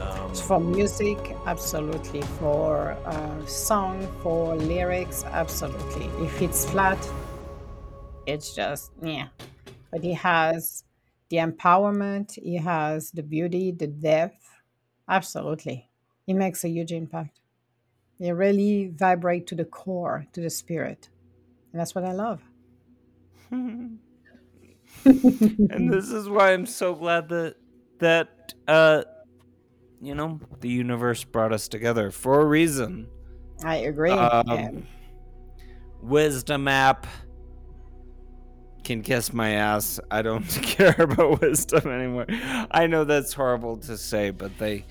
Um, for music, absolutely. For uh, song, for lyrics, absolutely. If it's flat, it's just, yeah. But he has the empowerment, he has the beauty, the depth. Absolutely. It makes a huge impact. It really vibrates to the core, to the spirit. And that's what I love. And this is why I'm so glad that, that uh, you know, the universe brought us together for a reason. I agree. Um, yeah. Wisdom app. Can kiss my ass. I don't care about wisdom anymore. I know that's horrible to say, but they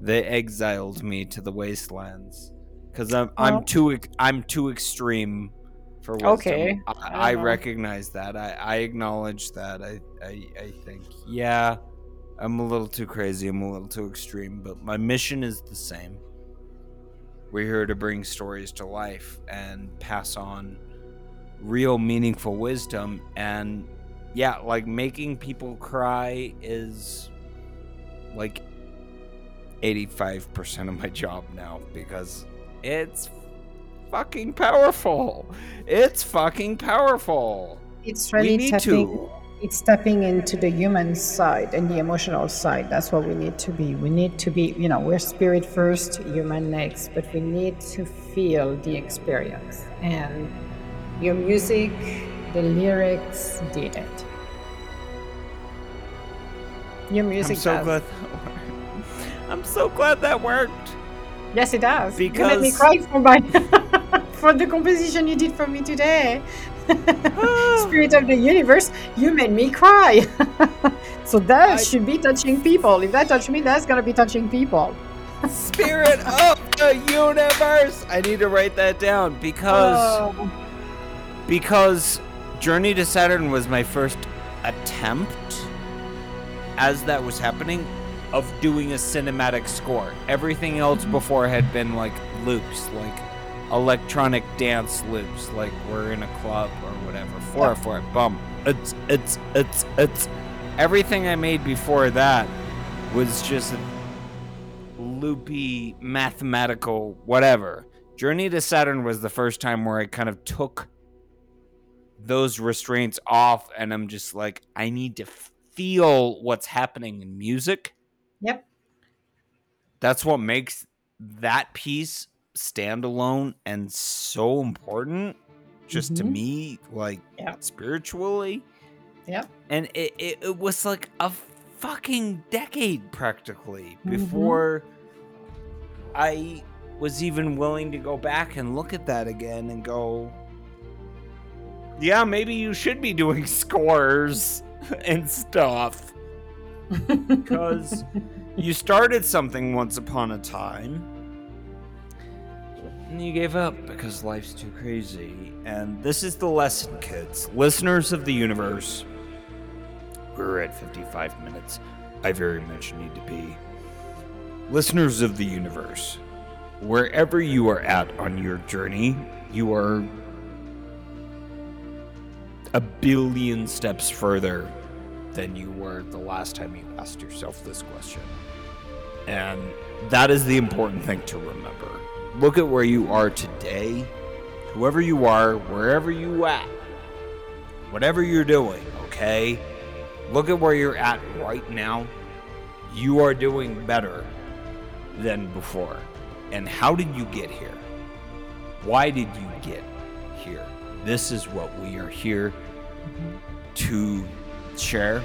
they exiled me to the wastelands because I'm oh. I'm too I'm too extreme for wisdom. Okay, I, I, I recognize that. I, I acknowledge that. I, I I think yeah, I'm a little too crazy. I'm a little too extreme. But my mission is the same. We're here to bring stories to life and pass on real meaningful wisdom. And yeah, like making people cry is like eighty-five percent of my job now, because it's fucking powerful. It's fucking powerful. It's really we need tapping, to. It's tapping into the human side and the emotional side. That's what we need to be. We need to be, you know, we're spirit first, human next, but we need to feel the experience. And your music, the lyrics did it. Your music I'm so does. Glad that worked. I'm so glad that worked. Yes, it does. Because you made me cry for, my for the composition you did for me today. Spirit of the Universe, you made me cry. So that I... should be touching people. If that touched me, that's going to be touching people. Spirit of the Universe. I need to write that down because... Oh. Because Journey to Saturn was my first attempt, as that was happening, of doing a cinematic score. Everything else before had been like loops, like electronic dance loops, like we're in a club or whatever. Four, four, bum. It's, it's, it's, it's. Everything I made before that was just a loopy, mathematical, whatever. Journey to Saturn was the first time where I kind of took those restraints off, and I'm just like, I need to feel what's happening in music. Yep. That's what makes that piece stand alone and so important, just mm-hmm. to me, like yeah. spiritually. Yep. And it, it, it was like a fucking decade practically before mm-hmm. I was even willing to go back and look at that again and go, yeah, maybe you should be doing scores and stuff. Because you started something once upon a time and you gave up because life's too crazy. And this is the lesson, kids. Listeners of the universe, we're at fifty-five minutes. I very much need to be. Listeners of the universe, wherever you are at on your journey, you are a billion steps further than you were the last time you asked yourself this question. And that is the important thing to remember. Look at where you are today, whoever you are, wherever you at, whatever you're doing, okay? Look at where you're at right now. You are doing better than before. And how did you get here? Why did you get here? This is what we are here to share,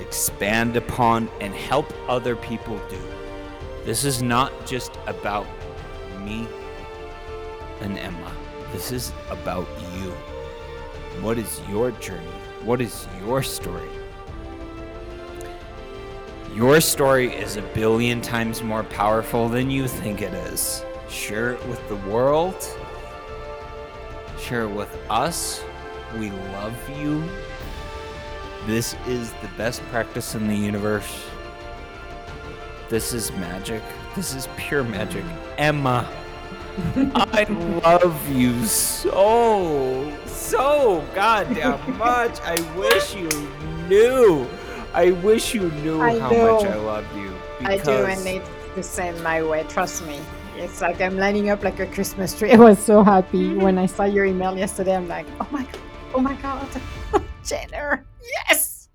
expand upon, and help other people do. This is not just about me and Emma. This is about you. What is your journey? What is your story? Your story is a billion times more powerful than you think it is. Share it with the world. Share it with us. We love you. This is the best practice in the universe. This is magic. This is pure magic. Emma, I love you so, so goddamn much. I wish you knew. I wish you knew I how know. much I love you. I do, and it's the same my way. Trust me. It's like I'm lining up like a Christmas tree. I was so happy when I saw your email yesterday. I'm like, oh my God, oh my God. Jenner, yes.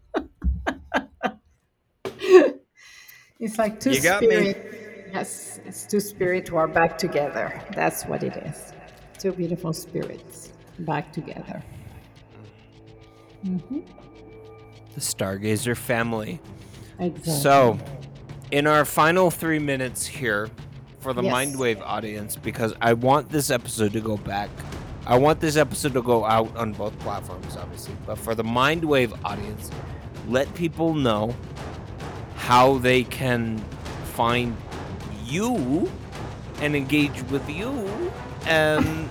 It's like two you got spirit. Me. Yes, it's two spirits who are back together. That's what it is. Two beautiful spirits back together. Mm-hmm. The Stargazer family. Exactly. So, in our final three minutes here for the yes. Mindwave audience, because I want this episode to go back. I want this episode to go out on both platforms, obviously. But for the Mindwave audience, let people know how they can find you and engage with you and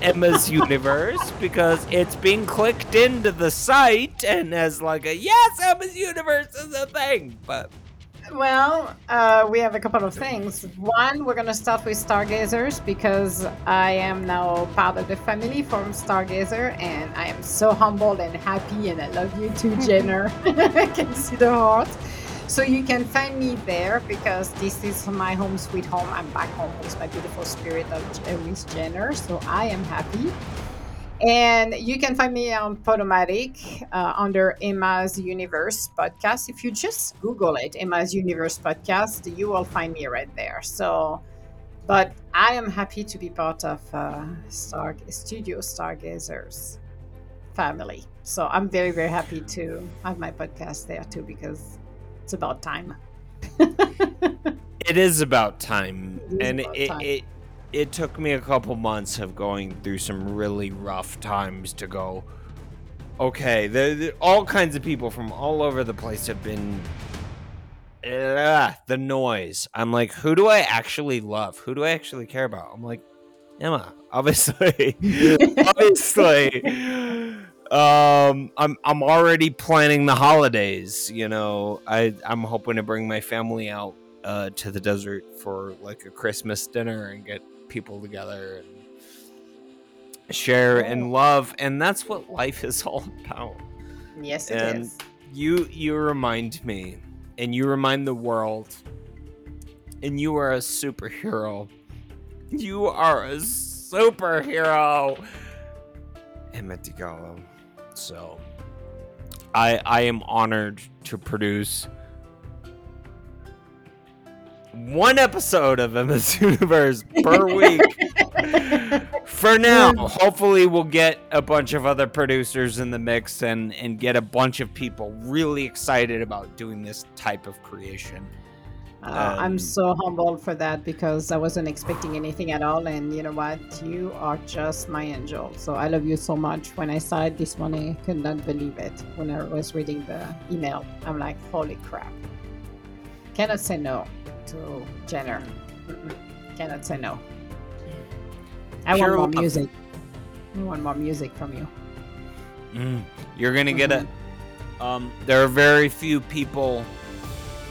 Emma's Universe, because it's being clicked into the site and as like a, yes, Emma's Universe is a thing. But Well, uh, we have a couple of things. One, we're going to start with Stargazers because I am now part of the family from Stargazer, and I am so humbled and happy, and I love you too, Jenner. I can see the heart. So you can find me there because this is my home sweet home. I'm back home with my beautiful spirit of with Jenner, so I am happy. And you can find me on Podomatic uh, under Emma's Universe Podcast. If you just Google it, Emma's Universe Podcast, you will find me right there. So, but I am happy to be part of uh, Star Studio Stargazers family. So I'm very, very happy to have my podcast there too, because it's about time. It is about time. It is and about it. Time. it It took me a couple months of going through some really rough times to go, okay, the, the, all kinds of people from all over the place have been, uh, the noise. I'm like, who do I actually love? Who do I actually care about? I'm like, Emma, obviously, obviously. Um, I'm I'm already planning the holidays, you know. I, I'm hoping to bring my family out uh, to the desert for like a Christmas dinner and get people together and share and love, and that's what life is all about. Yes, it and is. You you remind me, and you remind the world, and you are a superhero. You are a superhero, Emma DiGallo. So, I I am honored to produce one episode of Emma's Universe per week for now. Hopefully we'll get a bunch of other producers in the mix and, and get a bunch of people really excited about doing this type of creation. Uh, um, I'm so humbled for that because I wasn't expecting anything at all. And you know what? You are just my angel. So I love you so much. When I saw it this morning, I could not believe it. When I was reading the email, I'm like, holy crap. Cannot say no to Jenner. Mm-mm. Cannot say no. I sure want more music. I want more music from you. Mm, you're going to mm-hmm. get a... Um, there are very few people...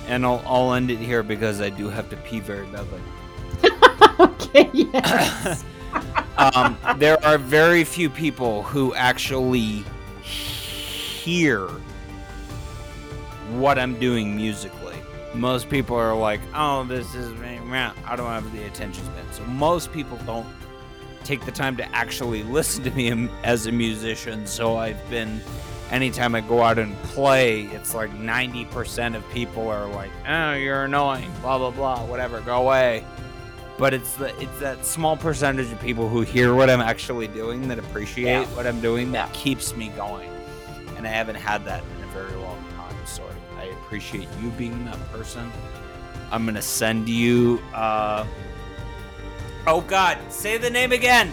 And I'll, I'll end it here because I do have to pee very badly. Okay, yes. um, there are very few people who actually hear what I'm doing musically. Most people are like, oh, this is me. I don't have the attention span. So most people don't take the time to actually listen to me as a musician. So I've been... Anytime I go out and play, it's like ninety percent of people are like, oh, you're annoying, blah, blah, blah, whatever, go away. But it's the, it's that small percentage of people who hear what I'm actually doing, that appreciate yeah. what I'm doing, that yeah. keeps me going. And I haven't had that in a very long time, so I appreciate you being that person. I'm going to send you... Uh... Oh, God, say the name again!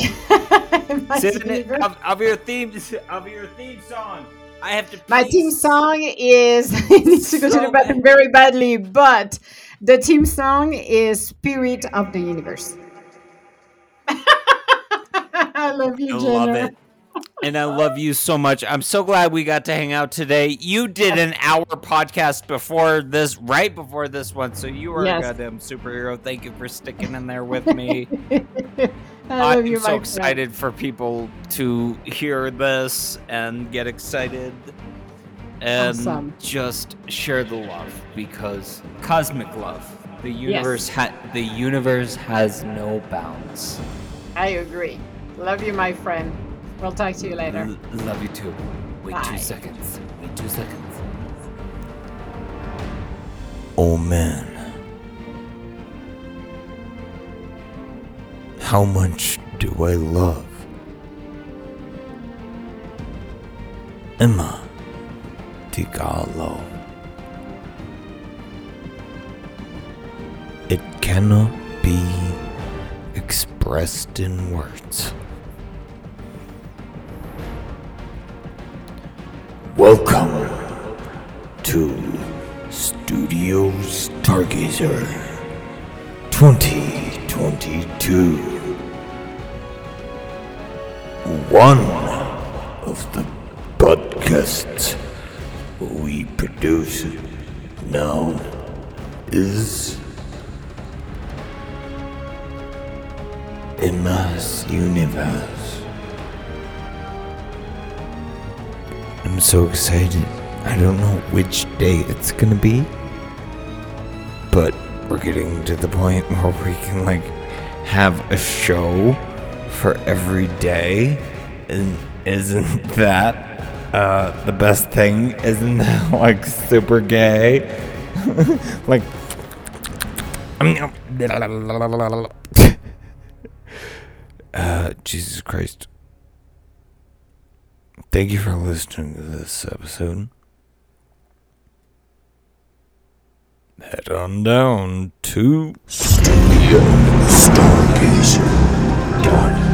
It, of, of your theme of your theme song. I have to. My theme song is I need to go so to the bathroom very badly, but the theme song is Spirit of the Universe. I love you, I Jenner. Love it. And I love you so much. I'm so glad we got to hang out today. You did yes. an hour podcast before this, right before this one, so you are yes. a goddamn superhero. Thank you for sticking in there with me. I'm you, so excited friend. for people to hear this and get excited and awesome. just share the love, because cosmic love, the universe, yes. ha- the universe has no bounds. I agree. Love you, my friend. We'll talk to you later. L- love you too. Wait Bye. two seconds. Wait two seconds. Oh man. How much do I love Emma DiGallo? It cannot be expressed in words. Welcome to Studio Stargazer twenty twenty-two. One of the podcasts we produce now is Emma's Universe. I'm so excited. I don't know which day it's gonna be, but we're getting to the point where we can like have a show for every day, and isn't that uh, the best thing? Isn't that like super gay? Like, uh, Jesus Christ! Thank you for listening to this episode. Head on down to Studio Stargazer dot com.